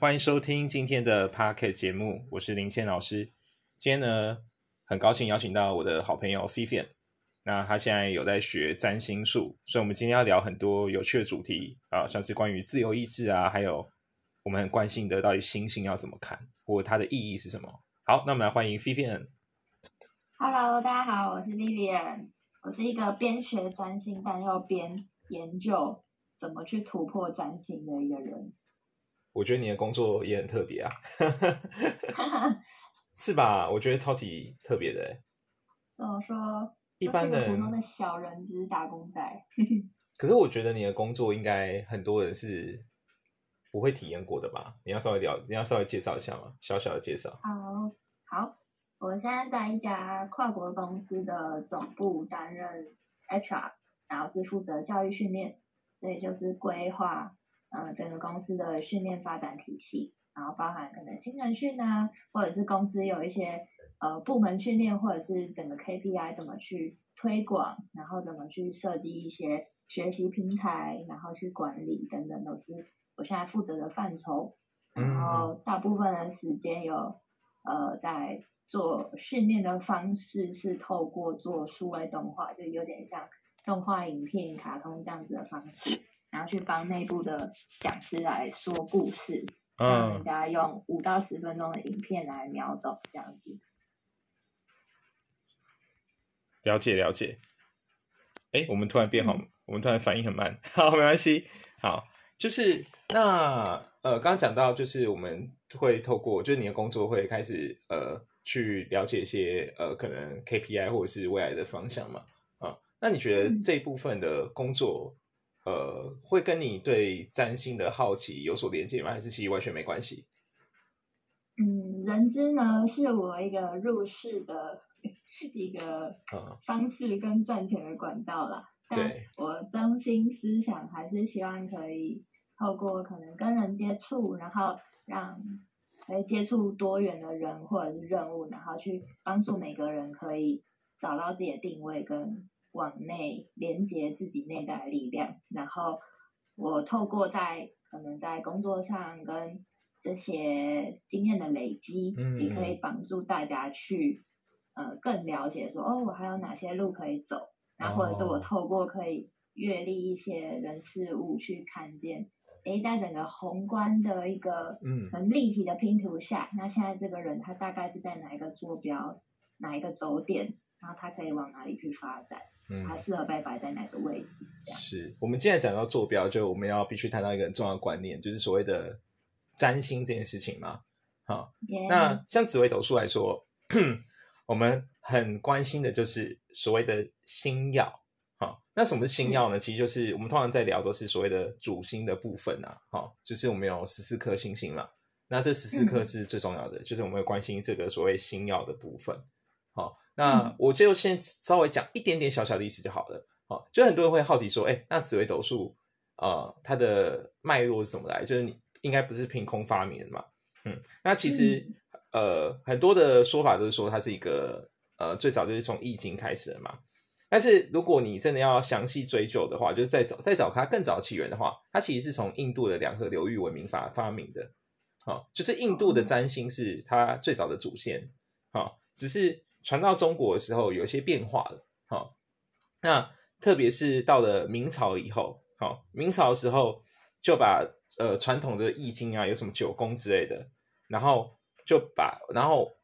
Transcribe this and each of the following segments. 欢迎收听今天的 Podcast 节目，我是林谦老师。今天呢，很高兴邀请到我的好朋友 Vivian， 那他现在有在学占星术，所以我们今天要聊很多有趣的主题啊，像是关于自由意志啊，还有我们很关心的到底星星要怎么看，或它的意义是什么。好，那我们来欢迎 Vivian。Hello， 大家好，我是 Vivian， 我是一个边学占星但又边研究怎么去突破占星的一个人。我觉得你的工作也很特别啊，是吧？我觉得超级特别的。怎么说？一般人，普通的小人，只是打工仔。可是我觉得你的工作应该很多人是不会体验过的吧？你要稍微介绍一下吗？小小的介绍。好，我现在在一家跨国公司的总部担任 HR， 然后是负责教育训练，所以就是规划。整个公司的训练发展体系，然后包含可能新人训啊，或者是公司有一些部门训练，或者是整个 KPI 怎么去推广，然后怎么去设计一些学习平台，然后去管理等等，都是我现在负责的范畴。然后大部分的时间有在做训练的方式是透过做数位动画，就有点像动画影片、卡通这样子的方式。然后去帮内部的讲师来说故事，让人家用5到10分钟的影片来秒懂这样子。了解了解。哎，我们突然变好，我们突然反应很慢。好，没关系。好，就是那刚刚讲到，就是我们会透过，就是你的工作会开始去了解一些可能 KPI 或者是未来的方向嘛。啊，那你觉得这一部分的工作？会跟你对占星的好奇有所连接吗？还是其实完全没关系？人资呢是我一个入世的一个方式跟赚钱的管道啦。对，我中心思想还是希望可以透过可能跟人接触，然后让可以接触多元的人或者是任务，然后去帮助每个人可以找到自己的定位跟。往内连接自己内在的力量，然后我透过可能在工作上跟这些经验的累积，也可以帮助大家去更了解说我还有哪些路可以走，然后或者是我透过可以阅历一些人事物去看见，在整个宏观的一个很立体的拼图下，那现在这个人他大概是在哪一个坐标、哪一个轴点，然后他可以往哪里去发展。它适合被摆在哪个位置？是我们既然讲到坐标，就我们要必须谈到一个很重要的观念，就是所谓的占星这件事情嘛。好，那像紫微斗数来说，我们很关心的就是所谓的星曜。好，那什么是星曜呢？其实就是我们通常在聊都是所谓的主星的部分啊。好，就是我们有14颗星星嘛，那这14颗是最重要的，就是我们关心这个所谓星曜的部分。好，那我就先稍微讲一点点小小的意思就好了。好，就很多人会好奇说，那紫微斗数它的脉络是怎么来？就是你应该不是凭空发明的嘛。那其实很多的说法都是说它是一个最早就是从易经开始的嘛。但是如果你真的要详细追究的话，就是再找它更早起源的话，它其实是从印度的两河流域文明发明的。好，就是印度的占星是它最早的祖先。好，只是传到中国的时候有一些变化了。好，那特别是到了明朝以后，好，明朝的时候就把传统的易经啊，有什么9宫之类的，然后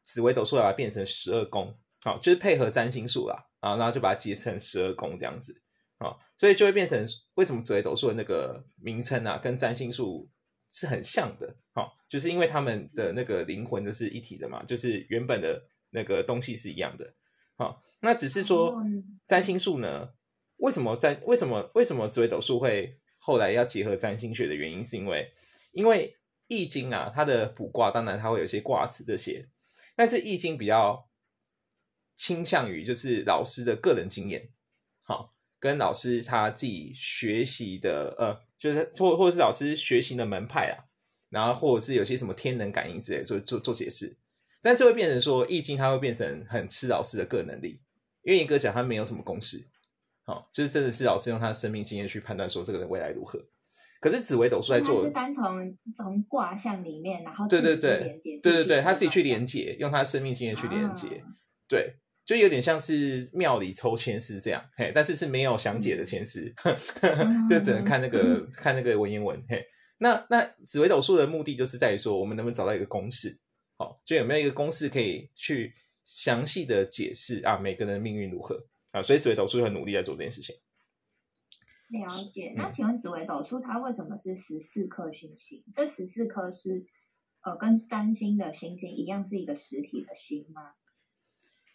紫微斗数把它变成12宫，好，就是配合占星术啦，然后就把它结成12宫这样子。好，所以就会变成为什么紫微斗数的那个名称啊，跟占星术是很像的。好，就是因为他们的那个灵魂就是一体的嘛，就是原本的。那个东西是一样的。好，那只是说占星术呢，为什么紫微斗数会后来要结合占星学的原因，是因为易经啊，它的卜卦当然它会有些卦辞这些，但是易经比较倾向于就是老师的个人经验，好，跟老师他自己学习的就是或者是老师学习的门派啊，然后或者是有些什么天能感应之类的做解释。但这会变成说，易经它会变成很吃老师的个人能力，因为严格讲它没有什么公式，就是真的是老师用他的生命经验去判断说这个人未来如何。可是紫微斗数在做，它是单从卦象里面，然后对，他自己去连结，用他生命经验去连结，对，就有点像是庙里抽签师这样，嘿，但是是没有详解的签师，就只能看那个看那个文言文，嘿。那紫微斗数的目的就是在于说，我们能不能找到一个公式，好，就有没有一个公式可以去详细的解释啊每个人的命运如何啊，所以紫微斗数很努力在做这件事情。了解。那请问紫微斗数它为什么是14颗星星？这14颗是跟占星的星星一样是一个实体的星吗？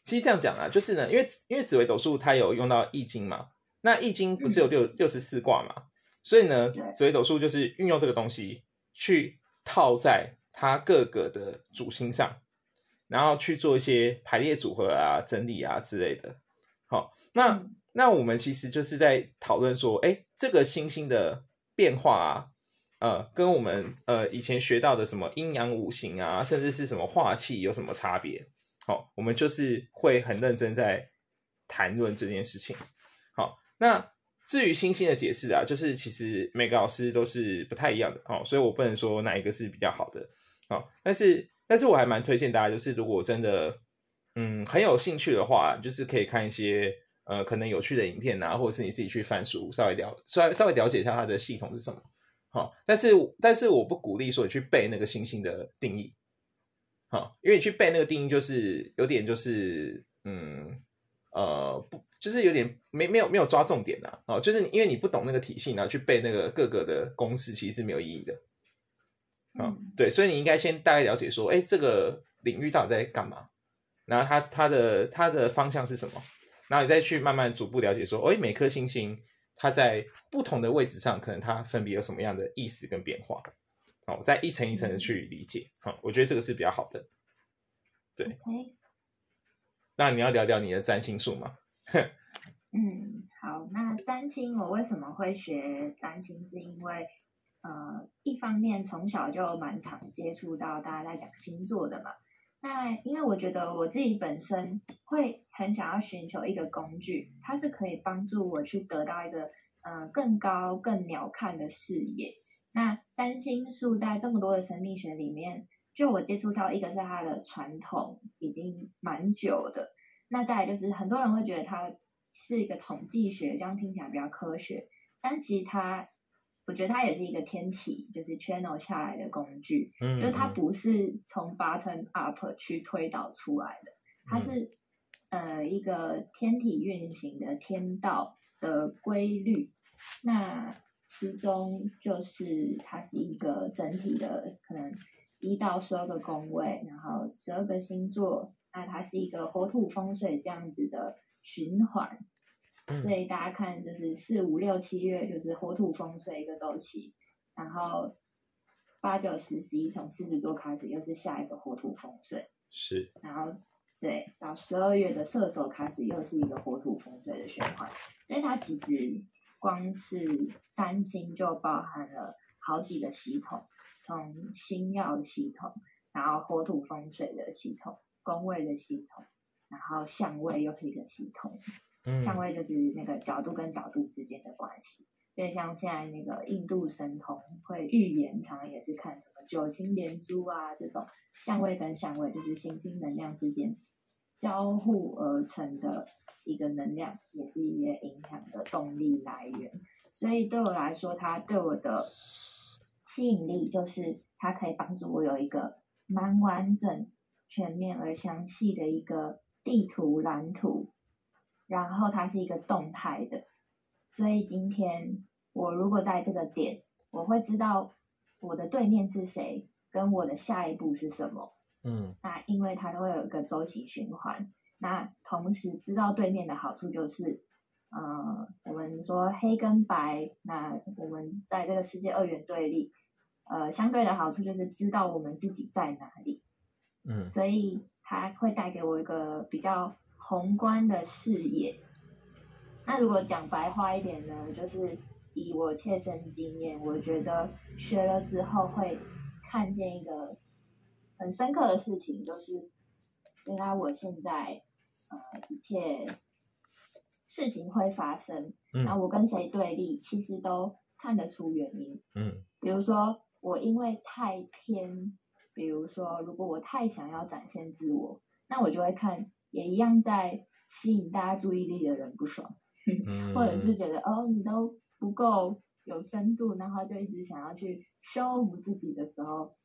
其实这样讲啊，就是呢，因为紫微斗数它有用到易经嘛，那易经不是有64卦嘛，所以呢紫微斗数就是运用这个东西去套在它各个的主星上，然后去做一些排列组合啊整理啊之类的。好，那我们其实就是在讨论说，诶，这个星星的变化啊，跟我们以前学到的什么阴阳五行啊，甚至是什么化气有什么差别？好，我们就是会很认真在谈论这件事情。好，那至于星星的解释啊，就是其实每个老师都是不太一样的哦，所以我不能说哪一个是比较好的哦。但是我还蛮推荐大家，就是如果真的很有兴趣的话，就是可以看一些可能有趣的影片啊，或者是你自己去翻书，稍微了解一下它的系统是什么。好，但是我不鼓励说你去背那个星星的定义。好，因为你去背那个定义就是有点就是不就是有点没有抓重点啦、啊哦、就是因为你不懂那个体系呢，去背那个各个的公式其实是没有意义的、哦、对，所以你应该先大概了解说，哎，这个领域到底在干嘛，然后它的方向是什么，然后你再去慢慢逐步了解说，哎，每颗星星它在不同的位置上可能它分别有什么样的意思跟变化、哦、再一层一层的去理解、哦、我觉得这个是比较好的。对、okay. 那你要聊聊你的占星术吗？好，那占星我为什么会学占星，是因为一方面从小就蛮常接触到大家在讲星座的嘛，那因为我觉得我自己本身会很想要寻求一个工具，它是可以帮助我去得到一个更高更鸟瞰的视野，那占星术在这么多的神秘学里面，就我接触到一个是它的传统已经蛮久的，那再来就是很多人会觉得它是一个统计学，这样听起来比较科学，但其实它我觉得它也是一个天启，就是 channel 下来的工具，就是它不是从 bottom up 去推导出来的，它是一个天体运行的天道的规律，那其中就是它是一个整体的可能1到12个宫位，然后12个星座，那它是一个火土风水这样子的循环，所以大家看就是4、5、6、7月就是火土风水一个周期，然后8、9、10、11从狮子座开始又是下一个火土风水，是，然后对到12月的射手开始又是一个火土风水的循环，所以它其实光是占星就包含了好几个系统，从星曜的系统，然后火土风水的系统，宫位的系统，然后相位又是一个系统，相位就是那个角度跟角度之间的关系，所以像现在那个印度神童会预言，常常也是看什么9星连珠啊这种，相位跟相位就是行星能量之间交互而成的一个能量，也是一些影响的动力来源，所以对我来说它对我的吸引力就是它可以帮助我有一个蛮完整全面而详细的一个地图蓝图，然后它是一个动态的，所以今天我如果在这个点，我会知道我的对面是谁跟我的下一步是什么，那因为它都会有一个周期循环，那同时知道对面的好处就是我们说黑跟白，那我们在这个世界二元对立，相对的好处就是知道我们自己在哪里，所以它会带给我一个比较宏观的视野。那如果讲白话一点呢，就是以我切身经验，我觉得学了之后会看见一个很深刻的事情，就是原来我现在一切事情会发生，那我跟谁对立其实都看得出原因。嗯，比如说我因为太偏，比如说如果我太想要展现自我，那我就会看也一样在吸引大家注意力的人不爽，或者是觉得哦你都不够有深度，然后就一直想要去修补自己的时候，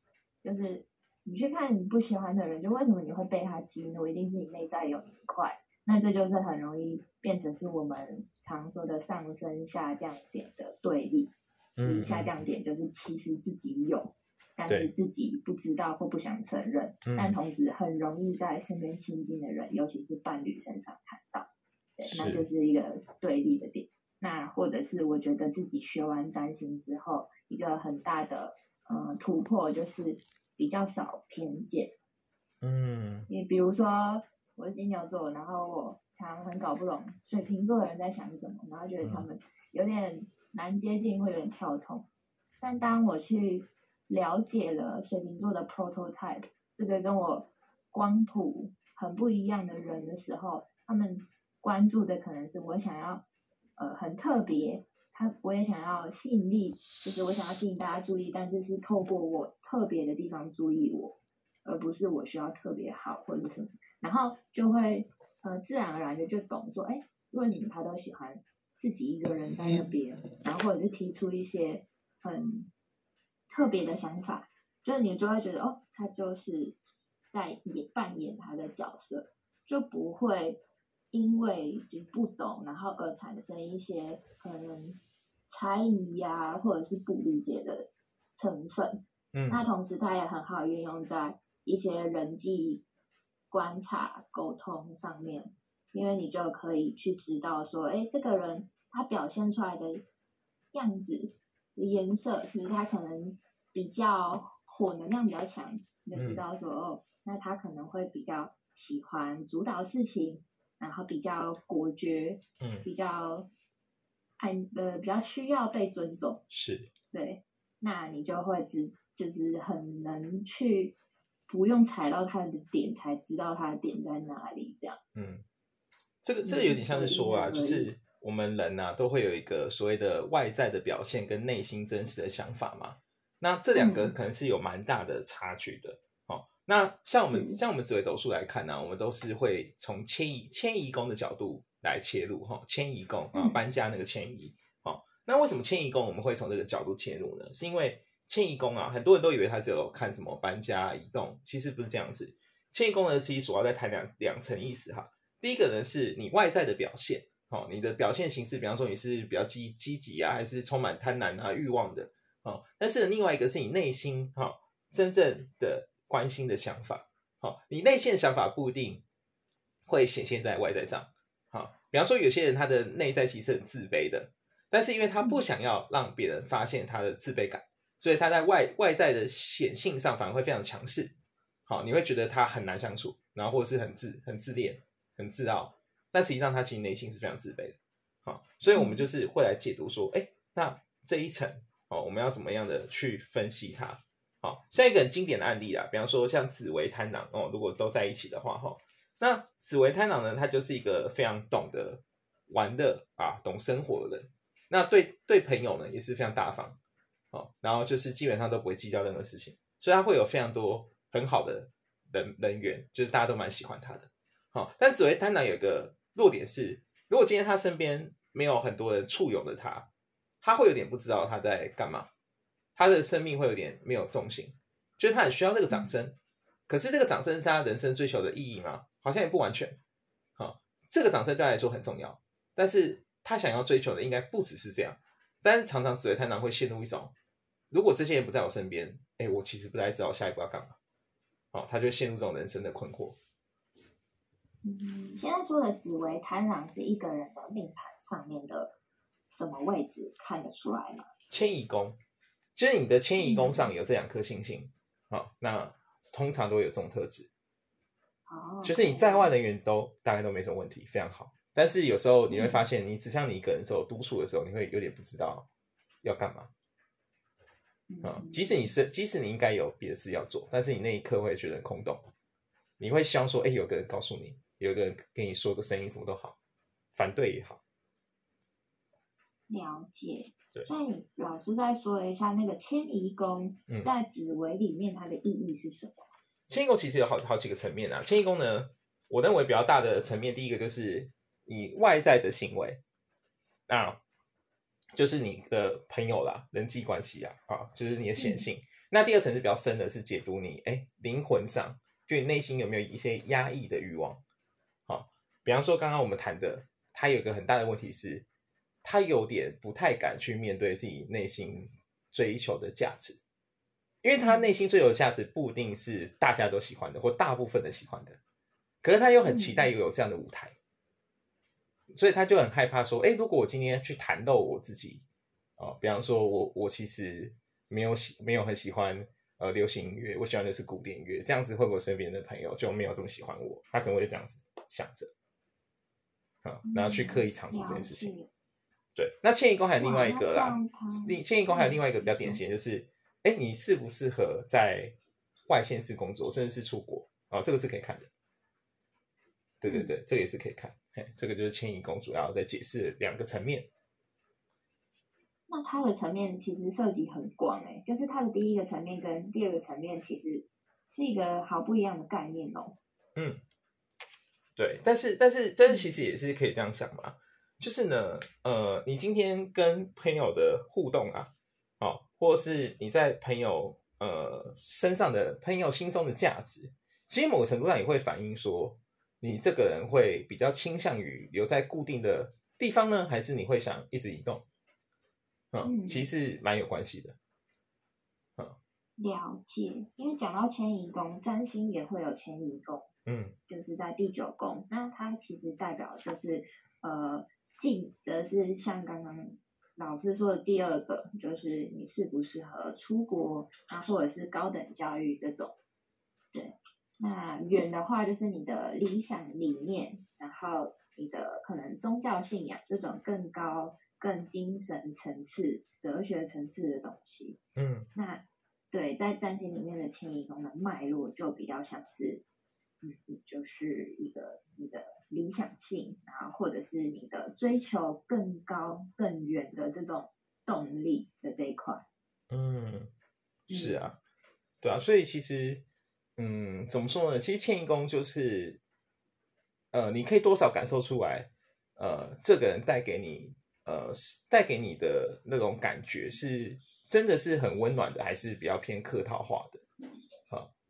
就是你去看你不喜欢的人，就为什么你会被他激怒，一定是你内在有一块，那这就是很容易变成是我们常说的上升下降点的对立。嗯，下降点就是其实自己有，但是自己不知道或不想承认，但同时很容易在身边亲近的人，尤其是伴侣身上看到。对，那就是一个对立的点。那或者是我觉得自己学完占星之后，一个很大的突破就是比较少偏见。嗯，你比如说我是金牛座，然后我常很搞不懂水瓶座的人在想什么，然后觉得他们有点难接近，会有点跳痛。但当我去了解了水瓶座的 prototype 这个跟我光谱很不一样的人的时候，他们关注的可能是我想要很特别，我也想要吸引力，就是我想要吸引大家注意，但是是透过我特别的地方注意我，而不是我需要特别好或者什么，然后就会自然而然的就懂说，哎，如果你们他都喜欢自己一个人在那边，然后或者是提出一些很特别的想法，就是你就会觉得哦，他就是在扮演他的角色，就不会因为就不懂然后而产生一些可能猜疑啊或者是不理解的成分。嗯，那同时他也很好运用在一些人际观察沟通上面，因为你就可以去知道说，哎，这个人他表现出来的样子颜色，就是他可能比较火能量比较强，你就知道说，哦，那他可能会比较喜欢主导事情，然后比较果决，比较需要被尊重，是，对，那你就会就是很能去不用踩到他的点，才知道他的点在哪里，这样。嗯，这个有点像是说啊，就是我们人啊都会有一个所谓的外在的表现跟内心真实的想法嘛，那这两个可能是有蛮大的差距的。那像我们紫微斗数来看呢，啊，我们都是会从迁移宫的角度来切入哈，迁移宫啊，搬家那个迁移。好，那为什么迁移宫我们会从这个角度切入呢？是因为迁移宫啊，很多人都以为他只有看什么搬家移动，其实不是这样子。迁移宫呢，其实主要在谈两层意思哈。第一个呢是你外在的表现，哦，你的表现形式，比方说你是比较积极啊，还是充满贪婪啊欲望的，哦。但是另外一个是你内心哈，哦，真正的关心的想法，哦，你内心的想法不一定会显现在外在上，哦，比方说有些人他的内在其实很自卑的，但是因为他不想要让别人发现他的自卑感，所以他在外在的显性上反而会非常强势，哦，你会觉得他很难相处，然后或者是很自恋很自傲，但实际上他其实内心是非常自卑的，哦，所以我们就是会来解读说，哎，那这一层，哦，我们要怎么样的去分析它。像一个很经典的案例啦，比方说像紫微贪狼，哦，如果都在一起的话，哦，那紫微贪狼呢，他就是一个非常懂得玩乐啊，懂生活的人，那对朋友呢也是非常大方，哦，然后就是基本上都不会计较任何事情，所以他会有非常多很好的人缘，就是大家都蛮喜欢他的，哦，但紫微贪狼有个弱点是，如果今天他身边没有很多人簇拥着他，他会有点不知道他在干嘛，他的生命会有点没有重心，就是他很需要那个掌声，可是这个掌声是他人生追求的意义吗？好像也不完全，哦，这个掌声对他来说很重要，但是他想要追求的应该不只是这样，但是常常紫微贪狼会陷入一种，如果这些人不在我身边，诶，我其实不太知道下一步要干嘛，哦，他就陷入这种人生的困惑。嗯，现在说的紫微贪狼是一个人的命盘上面的什么位置看得出来吗？迁移宫，就是你的迁移宫上有这两颗星星，哦，那通常都有这种特质，哦，就是你在外人员大概都没什么问题，非常好，但是有时候你会发现你只像你一个人的时候，独处的时候你会有点不知道要干嘛，哦，即使你应该有别的事要做，但是你那一刻会觉得空洞，你会希望说，哎，有个人告诉你，有个人跟你说个声音，什么都好，反对也好。了解。对，所以老师再说一下那个迁移宫在紫微里面它的意义是什么？迁移宫其实有 好几个层面啊。迁移宫呢，我认为比较大的层面，第一个就是你外在的行为，那就是你的朋友啦，人际关系啦，啊，就是你的显性。那第二层是比较深的，是解读你灵魂上，就你内心有没有一些压抑的欲望。好，比方说刚刚我们谈的，他有一个很大的问题是，他有点不太敢去面对自己内心追求的价值，因为他内心追求的价值不一定是大家都喜欢的，或大部分的喜欢的，可是他又很期待有这样的舞台，所以他就很害怕说，如果我今天去袒露我自己，比方说我其实没有很喜欢流行音乐，我喜欢的是古典音乐，这样子会不会身边的朋友就没有这么喜欢我？他可能会这样子想着，然后去刻意藏住这件事情。对，那迁移宫还有另外一个啦，迁移宫还有另外一个比较典型的就是，你适不适合在外县市工作，甚至是出国啊，这个是可以看的。对对对，这个也是可以看。这个就是迁移宫主要在解释两个层面。那它的层面其实涉及很广，就是它的第一个层面跟第二个层面其实是一个好不一样的概念哦。嗯，对，但是这其实也是可以这样想嘛，就是呢，你今天跟朋友的互动啊，或是你在朋友身上的朋友心中的价值，其实某个程度上也会反映说，你这个人会比较倾向于留在固定的地方呢，还是你会想一直移动？其实蛮有关系的。了解。因为讲到迁移宫，占星也会有迁移宫，就是在第九宫。那它其实代表就是进，则是像刚刚老师说的第二个，就是你适不适合出国啊，或者是高等教育这种。对。那远的话就是你的理想理念，然后你的可能宗教信仰这种更高更精神层次哲学层次的东西。那对，在占星里面的迁移宫的脉络就比较像是就是一个你的理想性，然后或者是你的追求更高更远的这种动力的这一块。是啊，对啊，所以其实怎么说呢？其实迁移宫就是，你可以多少感受出来，这个人带给你的那种感觉是真的是很温暖的，还是比较偏客套化的？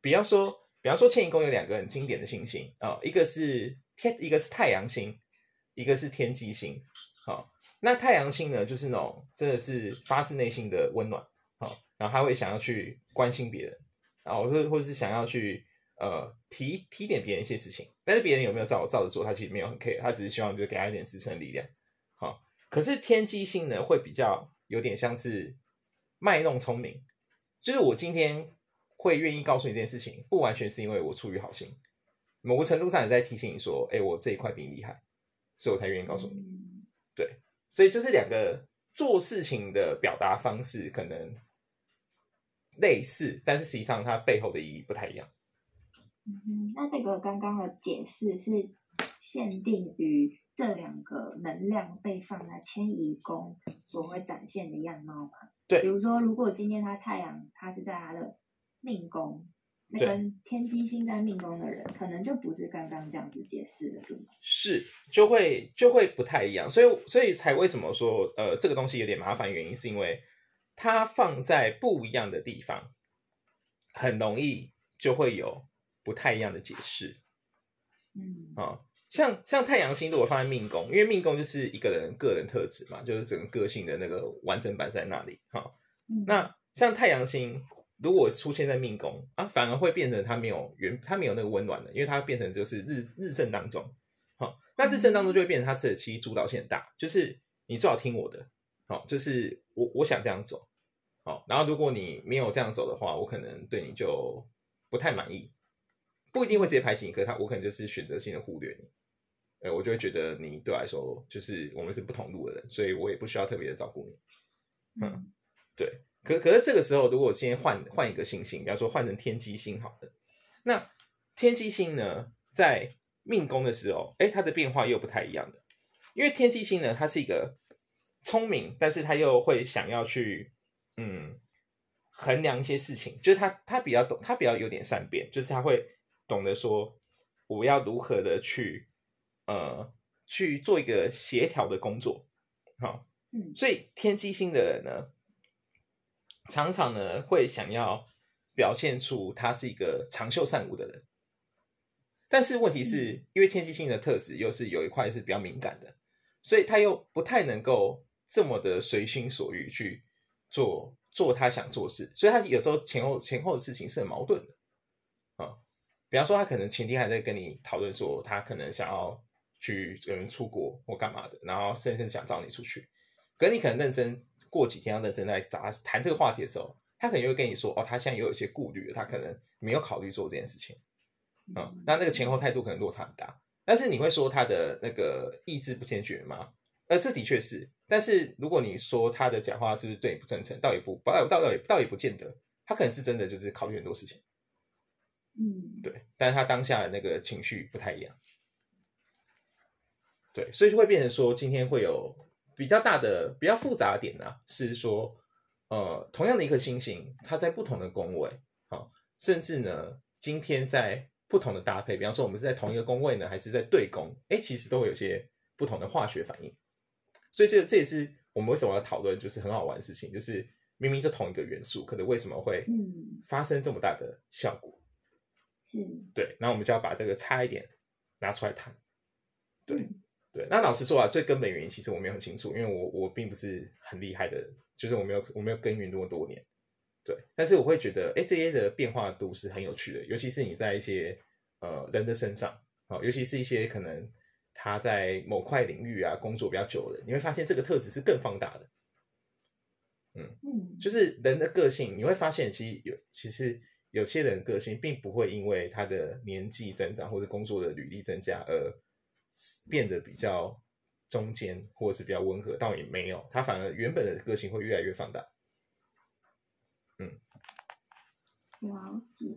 比方说迁移宫有两个很经典的行星啊，一个是太阳星，一个是天机星。那太阳星呢，就是那种真的是发自内心的温暖，然后他会想要去关心别人。或是想要去提点别人一些事情，但是别人有没有照着做，他其实没有很 care， 他只是希望就给他一点支撑力量。可是天机星呢，会比较有点像是卖弄聪明，就是我今天会愿意告诉你这件事情，不完全是因为我出于好心，某个程度上也在提醒你说，我这一块比你厉害，所以我才愿意告诉你。对，所以就是两个做事情的表达方式可能类似，但是实际上它背后的意义不太一样。那这个刚刚的解释是限定于这两个能量被放在迁移宫所会展现的样貌吗？对，比如说如果今天他太阳他是在他的命宫，那跟天机星在命宫的人可能就不是刚刚这样子解释的，对吗？是，就会不太一样，所以才为什么说这个东西有点麻烦，原因是因为它放在不一样的地方，很容易就会有不太一样的解释。像太阳星如果放在命宫，因为命宫就是一个人个人特质嘛，就是整个个性的那个完整版在那里。那像太阳星如果出现在命宫啊，反而会变成它没有那个温暖的，因为它变成就是日正当中。那日正当中就会变成它自己其实主导性很大，就是你最好听我的。就是我想这样走，然后如果你没有这样走的话，我可能对你就不太满意，不一定会直接排挤你，可是我可能就是选择性的忽略你，我就会觉得你对我来说就是我们是不同路的人，所以我也不需要特别的照顾你。对。可是这个时候，如果我今天换一个行星，比方说换成天机星好了，那天机星呢在命宫的时候，它的变化又不太一样的，因为天机星呢它是一个聪明，但是他又会想要去衡量一些事情，就是他比较懂，他比较有点善变，就是他会懂得说我要如何的去做一个协调的工作。好，所以天机星的人呢，常常呢会想要表现出他是一个长袖善舞的人，但是问题是因为天机星的特质又是有一块是比较敏感的，所以他又不太能够这么的随心所欲去做他想做事，所以他有时候前后的事情是很矛盾的。比方说他可能前天还在跟你讨论说他可能想要去有人出国或干嘛的，然后深深想找你出去，可是你可能认真过几天要认真在找他谈这个话题的时候，他可能又会跟你说他现在又有一些顾虑，他可能没有考虑做这件事情。那个前后态度可能落差很大，但是你会说他的那个意志不坚决吗？这的确是，但是如果你说他的讲话是不是对你不真诚，倒也不见得，他可能是真的就是考虑很多事情。对，但是他当下的那个情绪不太一样。对，所以就会变成说今天会有比较大的比较复杂的点啊，是说同样的一颗星星它在不同的宫位，甚至呢今天在不同的搭配，比方说我们是在同一个宫位呢还是在对宫，其实都会有些不同的化学反应。所以这也是我们为什么要讨论，就是很好玩的事情，就是明明就同一个元素，可能为什么会发生这么大的效果。对，那我们就要把这个差一点拿出来谈。对，那老实说最根本原因其实我没有很清楚，因为我并不是很厉害的人，就是我没有耕耘这么多年。对，但是我会觉得这些的变化度是很有趣的，尤其是你在一些人的身上，尤其是一些可能他在某块领域啊工作比较久的，你会发现这个特质是更放大的。就是人的个性，你会发现其实有些人的个性并不会因为他的年纪增长或者工作的履历增加而变得比较中间或者是比较温和，倒也没有，他反而原本的个性会越来越放大。了解。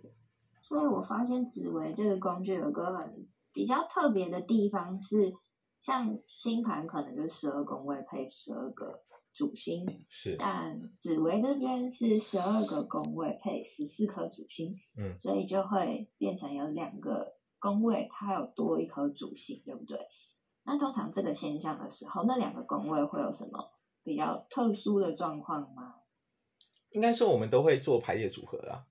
所以我发现紫微这个工具有个很比较特别的地方是，像星盘可能就是12宫位配12个主星，是，但紫微这边是12个宫位配14颗主星，所以就会变成有两个宫位它有多一颗主星，对不对？那通常这个现象的时候，那两个宫位会有什么比较特殊的状况吗？应该说我们都会做排列组合啦，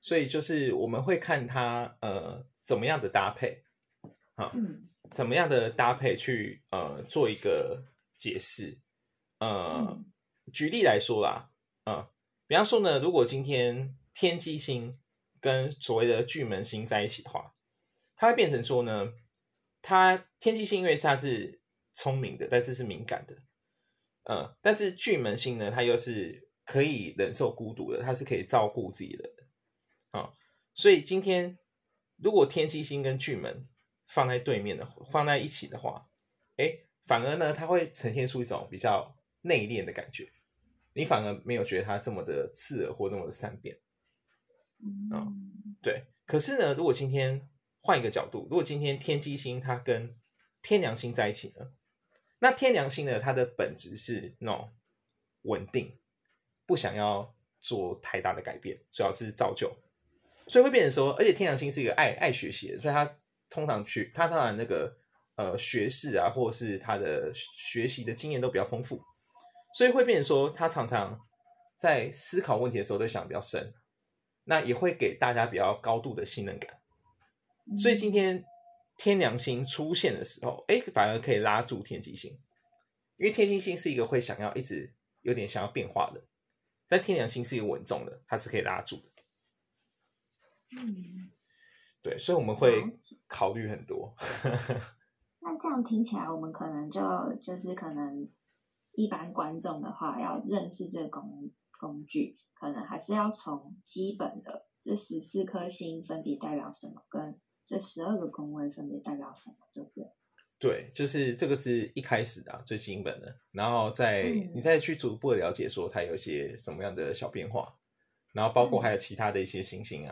所以就是我们会看它怎么样的搭配，怎么样的搭配去做一个解释。举例来说啦，比方说呢，如果今天天机星跟所谓的巨门星在一起的话，它会变成说呢，它天机星因为它是聪明的，但是是敏感的，但是巨门星呢，它又是可以忍受孤独的，它是可以照顾自己的人，所以今天如果天机星跟巨门放在一起的话，反而呢它会呈现出一种比较内敛的感觉，你反而没有觉得它这么的刺耳或那么的善变。对，可是呢如果今天换一个角度，如果今天天机星它跟天梁星在一起呢，那天梁星呢它的本质是那种稳定，不想要做太大的改变，主要是造就，所以会变成说，而且天梁星是一个爱学习的，所以他当然那个学识啊或者是他的学习的经验都比较丰富，所以会变成说他常常在思考问题的时候都想比较深，那也会给大家比较高度的信任感。所以今天天梁星出现的时候，反而可以拉住天机星，因为天机星是一个会想要一直有点想要变化的，但天梁星是一个稳重的，它是可以拉住的。对，所以我们会考虑很多。那这样听起来，我们可能就是可能一般观众的话，要认识这个工具，可能还是要从基本的这14颗星分别代表什么，跟这12个宫位分别代表什么，对不对？对，就是这个是一开始的最基本的，然后你再去逐步的了解说它有一些什么样的小变化，然后包括还有其他的一些星星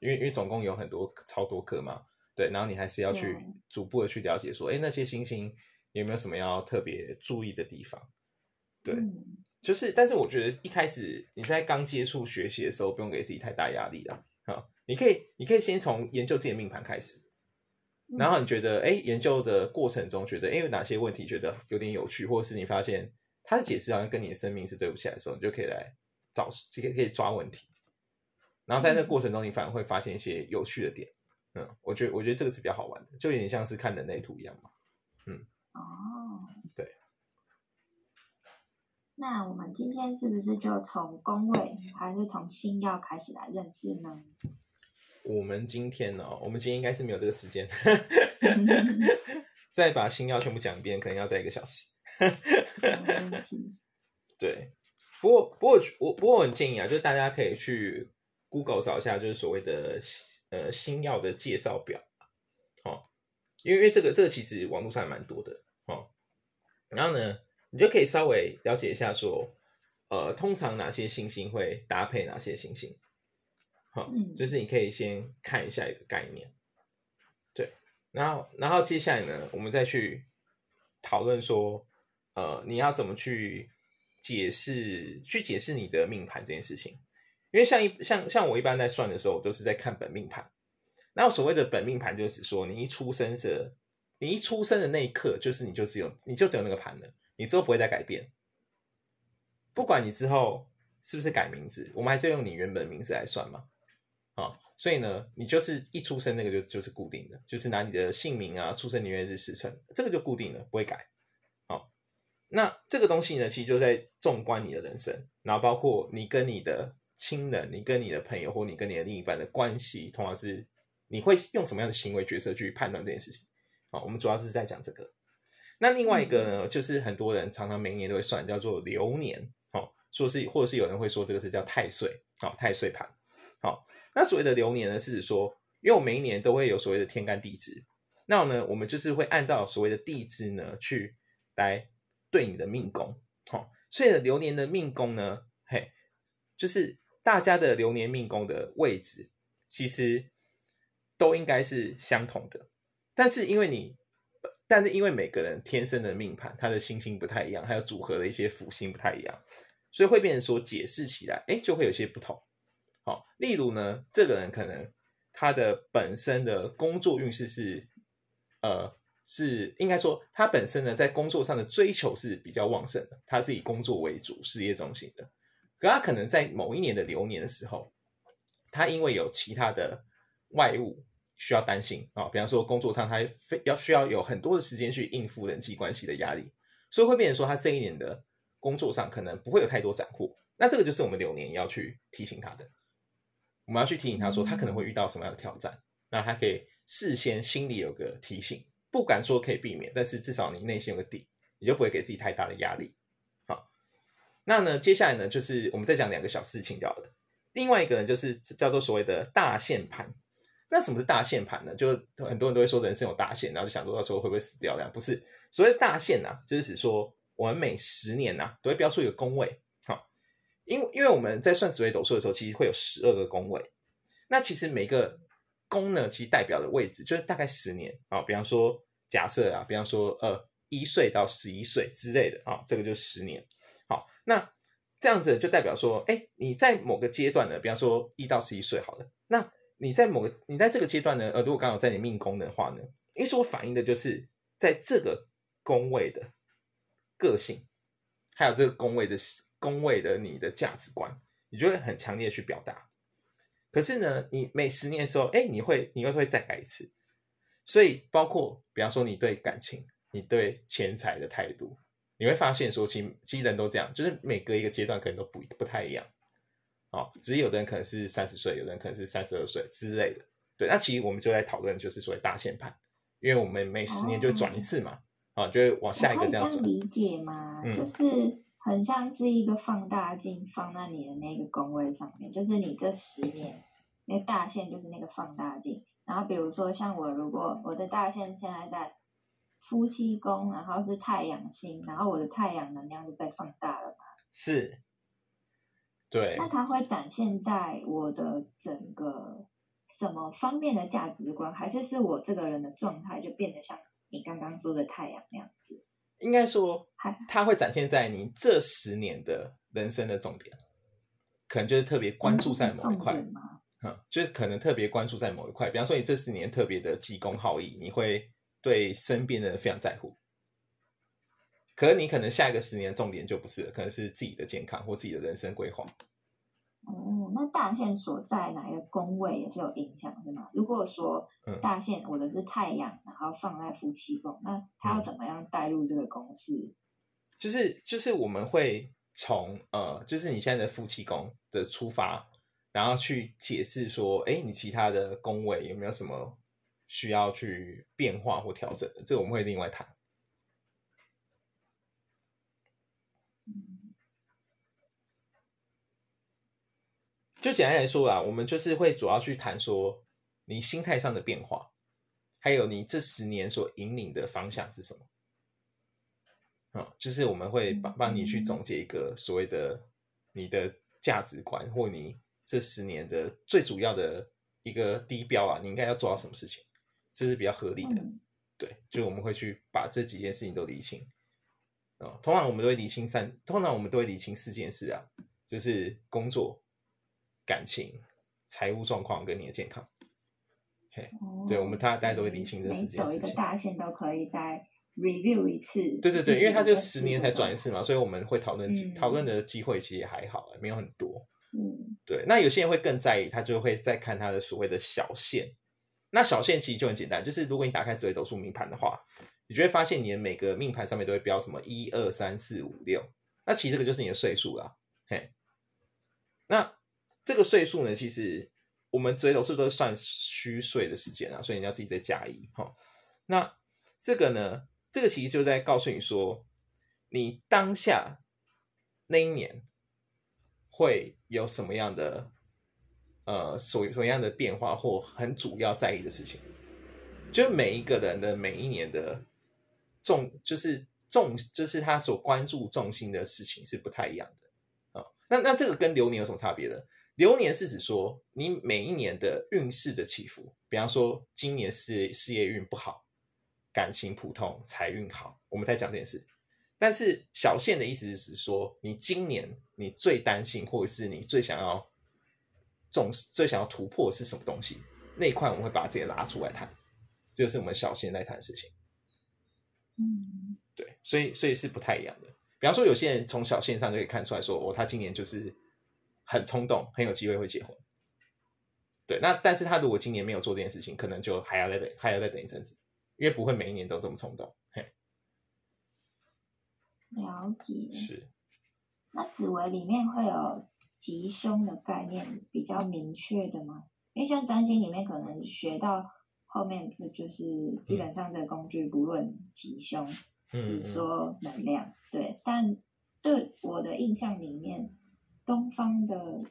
因为总共有很多超多颗嘛，对，然后你还是要去逐步的去了解说那些星星有没有什么要特别注意的地方？对，就是但是我觉得一开始你在刚接触学习的时候不用给自己太大压力啦，你可以先从研究自己的命盘开始，然后你觉得研究的过程中觉得有哪些问题觉得有点有趣，或者是你发现他的解释好像跟你的生命是对不起来的时候，你就可以来找，可以抓问题，然后在那个过程中你反而会发现一些有趣的点。我觉得这个是比较好玩的，就有点像是看人类图一样嘛。对。那我们今天是不是就从宫位还是从星曜开始来认识呢？我们今天应该是没有这个时间再把星曜全部讲一遍可能要再1个小时对，不过我很建议就是大家可以去 Google 找一下就是所谓的星曜的介绍表，因为这个其实网络上还蛮多的，然后呢你就可以稍微了解一下说通常哪些星星会搭配哪些星星，就是你可以先看一下一个概念，对，然后接下来呢我们再去讨论说你要怎么去解释你的命盘这件事情。因为像我一般在算的时候我都是在看本命盘，然后所谓的本命盘就是说你一出生的那一刻就是你就只有那个盘了，你之后不会再改变，不管你之后是不是改名字，我们还是用你原本名字来算嘛。所以呢你就是一出生那个就是固定的，就是拿你的姓名啊出生年月日时辰，这个就固定了不会改。那这个东西呢其实就在纵观你的人生，然后包括你跟你的亲人，你跟你的朋友或你跟你的另一半的关系，通常是你会用什么样的行为角色去判断这件事情。我们主要是在讲这个。那另外一个呢就是很多人常常每年都会算叫做流年，或者是有人会说这个是叫太岁，太岁盘。那所谓的流年呢是指说因为我每一年都会有所谓的天干地支，那呢我们就是会按照所谓的地支呢去来对你的命宫，所以流年的命宫呢就是大家的流年命宫的位置其实都应该是相同的，但是因为每个人天生的命盘他的星星不太一样，还有组合的一些辅星不太一样，所以会变成说解释起来就会有些不同。例如呢这个人可能他的本身的工作运势是应该说他本身呢在工作上的追求是比较旺盛的，他是以工作为主事业中心的，可他可能在某一年的流年的时候他因为有其他的外物需要担心，比方说工作上他需要有很多的时间去应付人际关系的压力，所以会变成说他这一年的工作上可能不会有太多斩获，那这个就是我们流年要去提醒他的，我们要去提醒他说他可能会遇到什么样的挑战，那他可以事先心里有个提醒，不敢说可以避免，但是至少你内心有个底，你就不会给自己太大的压力。那呢接下来呢就是我们再讲2个小事情就好了。另外一个呢就是叫做所谓的大限盘。那什么是大限盘呢？就很多人都会说人生有大限，然后就想说到时候会不会死掉这样，不是。所谓的大限啊就是指说我们每10年啊都会标出一个宫位，因为我们在算紫微斗数的时候其实会有12个宫位，那其实每个宫呢其实代表的位置就是大概10年，比方说假设啊比方说1岁到11岁之类的，这个就10年。那这样子就代表说你在某个阶段呢比方说1到11岁好了，那你在这个阶段呢如果刚好在你命宫的话呢，因为所反映的就是在这个宫位的个性还有这个宫位的你的价值观，你就会很强烈去表达。可是呢你每10年的时候你会再改一次，所以包括比方说你对感情你对钱财的态度，你会发现说其实人都这样，就是每隔一个阶段可能都不太一样，只是有的人可能是30岁，有的人可能是32岁之类的。对，那其实我们就在讨论就是所谓大限盘，因为我们每10年就会转一次嘛，就会往下一个这样转。可以这样理解吗？就是很像是一个放大镜放在你的那个宫位上面，就是你这10年那个大限就是那个放大镜，然后比如说像我如果我的大限现在在夫妻宫，然后是太阳星，然后我的太阳能量就被放大了嘛，是，对，那它会展现在我的整个什么方面的价值观，还是我这个人的状态就变得像你刚刚说的太阳那样子。应该说它会展现在你这10年的人生的重点，可能就是特别关注在某一块、就是可能特别关注在某一块，比方说你这10年特别的济公好义，你会对身边的人非常在乎，可是你可能下一个10年的重点就不是了，可能是自己的健康或自己的人生规划。那大限所在哪一个宫位也是有影响是吗？如果说大限我的是太阳、然后放在夫妻宫，那他要怎么样带入这个公式？就是我们会从就是你现在的夫妻宫的出发，然后去解释说你其他的宫位有没有什么需要去变化或调整的，这我们会另外谈。就简单来说啦，我们就是会主要去谈说你心态上的变化，还有你这10年所引领的方向是什么。就是我们会帮你去总结一个所谓的你的价值观，或你这10年的最主要的一个低标啊，你应该要做到什么事情，这是比较合理的。对，就我们会去把这几件事情都理清。通常我们都会理清4件事啊，就是工作、感情、财务状况跟你的健康。对，我们大家都会理清这4件事情。每走一个大限都可以再 review 一次。对，因为它就10年才转一次嘛，所以我们会讨论的机会其实也还好，没有很多。对，那有些人会更在意，他就会再看他的所谓的小线。那小线其实就很简单，就是如果你打开紫微斗数命盘的话，你就会发现你的每个命盘上面都会标什么1、2、3、4、5、6，那其实这个就是你的岁数啦。那这个岁数呢，其实我们紫微斗数都是算虚岁的时间啊，所以你要自己再加1。那这个呢，这个其实就在告诉你说，你当下那一年会有什么样的什么样的变化，或很主要在意的事情。就每一个人的每一年的就是他所关注重心的事情是不太一样的。那这个跟流年有什么差别呢？流年是指说你每一年的运势的起伏，比方说今年事业运不好，感情普通，财运好，我们在讲这件事。但是小限的意思是说，你今年你最担心或者是你最想要突破的是什么东西，那一块我们会把自己拉出来谈，这就是我们小限在谈的事情。对，所以是不太一样的。比方说有些人从小限上就可以看出来说，他今年就是很冲动，很有机会会结婚。对，那但是他如果今年没有做这件事情，可能就还要再等一阵子，因为不会每一年都这么冲动。了解。是。那紫微里面会有吉凶的概念比较明确的吗？因为像占星里面可能学到后面就是基本上这个工具不论吉凶，只说能量。对，但对我的印象里面，东方的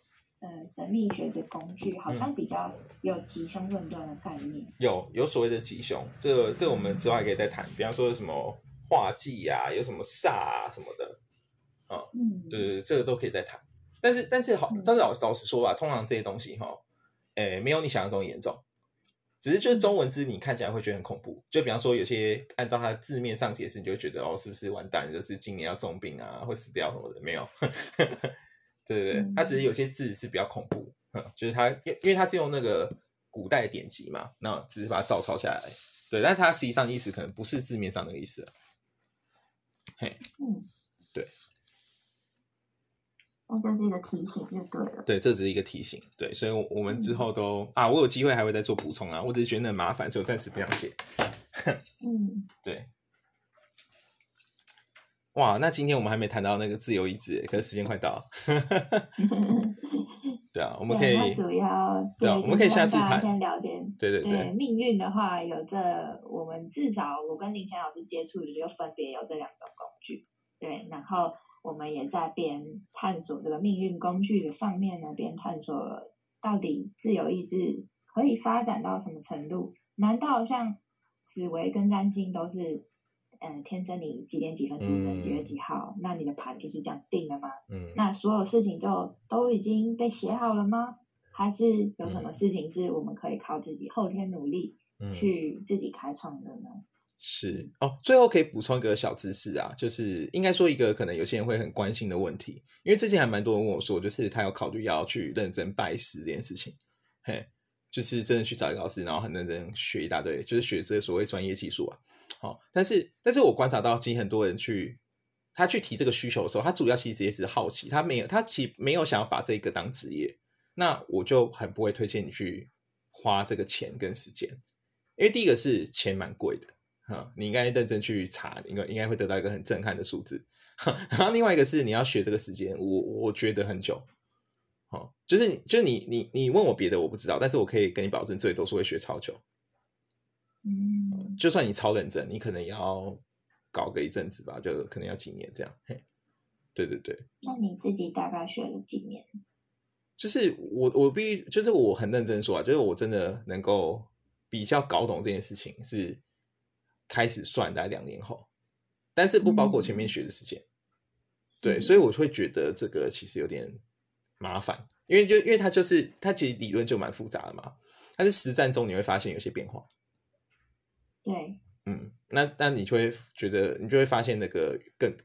神秘学的工具好像比较有吉凶论断的概念，有所谓的吉凶，这我们之后还可以再谈。比方说什么化忌啊，有什么煞啊什么的，对，这个都可以再谈。但是老实说吧，通常这些东西没有你想象中严重，只是就是中文字你看起来会觉得很恐怖。就比方说有些按照它字面上解释，你就会觉得是不是完蛋，就是今年要重病啊，会死掉什么的，没有。对，它只是有些字是比较恐怖，就是它因为它是用那个古代的典籍嘛，那只是把它照抄下来。对，但是它实际上的意思可能不是字面上的意思了。对，那就是一个提醒就对了。对，这只是一个提醒。对，所以我们之后都我有机会还会再做补充啊，我只是觉得很麻烦，所以我暂时不想写。对。哇，那今天我们还没谈到那个自由意志，可是时间快到了。对啊，我们可以我们可以下次谈，先了解。对，命运的话有我们至少我跟林强老师接触的就分别有这2种工具。对，然后我们也在边探索这个命运工具的上面呢，边探索到底自由意志可以发展到什么程度？难道像紫微跟占星都是？天生你几点几分出生，几月几号，那你的盘就是这样定了吗？那所有事情就都已经被写好了吗？还是有什么事情是我们可以靠自己后天努力去自己开创的呢？是哦，最后可以补充一个小知识啊，就是应该说一个可能有些人会很关心的问题，因为最近还蛮多人问我说，就是他有考虑要去认真拜师这件事情，嘿，就是真的去找一个老师，然后很认真学一大堆，就是学这所谓专业技术啊。好、哦，但是我观察到，其实很多人他去提这个需求的时候，他主要其实也只是好奇，他其实没有想要把这个当职业，那我就很不会推荐你去花这个钱跟时间，因为第一个是钱蛮贵的。你应该认真去查，应该会得到一个很震撼的数字。然后另外一个是你要学这个时间，我觉得很久。哦、就是你问我别的我不知道，但是我可以跟你保证，最多是会学超久。嗯，就算你超认真，你可能也要搞个一阵子吧，就可能要几年这样。嘿，对对对。那你自己大概学了几年？就是我很认真说啊，就是我真的能够比较搞懂这件事情是。开始算大概2年后，但这不包括前面学的时间、对，所以我会觉得这个其实有点麻烦，因为它其实理论就蛮复杂的嘛，但是实战中你会发现有些变化，对，嗯，那你就会觉得你就会发现那个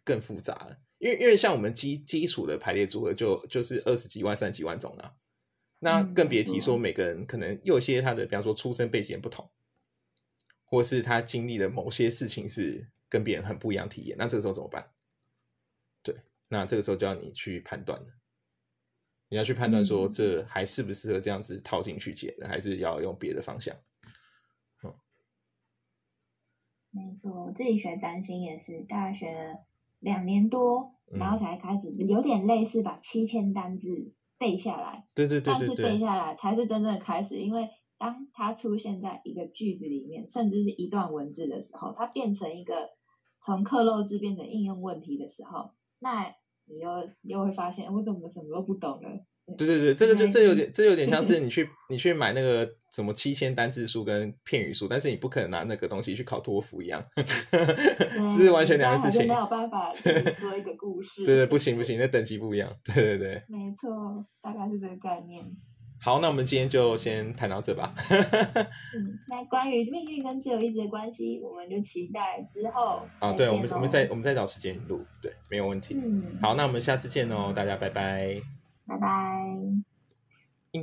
更复杂了，因为像我们基础的排列组合就是20几万、30几万种啦、啊，那更别提说每个人可能有些他的，比方说出身背景不同。或是他经历的某些事情是跟别人很不一样体验，那这个时候怎么办？对，那这个时候就要你去判断了，你要去判断说这还适不适合这样子套进去解，还是要用别的方向。嗯，没错，我自己学占星也是大概学了2年多，然后才开始、有点类似把7000单字背下来。对，但是背下来才是真正的开始，因为。当它出现在一个句子里面，甚至是一段文字的时候，它变成一个从克漏字变成应用问题的时候，那你又会发现，我怎么什么都不懂了？对，这有点像是你去买那个什么7000单字书跟片语书，但是你不可能拿那个东西去考托福一样，这是完全两件事情。没有办法说一个故事。对，不行，那等级不一样。对，没错，大概是这个概念。好，那我们今天就先谈到这吧、那关于命运跟自由意志的关系，我们就期待之后啊，对，我们再找时间录，对，没有问题。好，那我们下次见哦，大家拜拜，拜拜。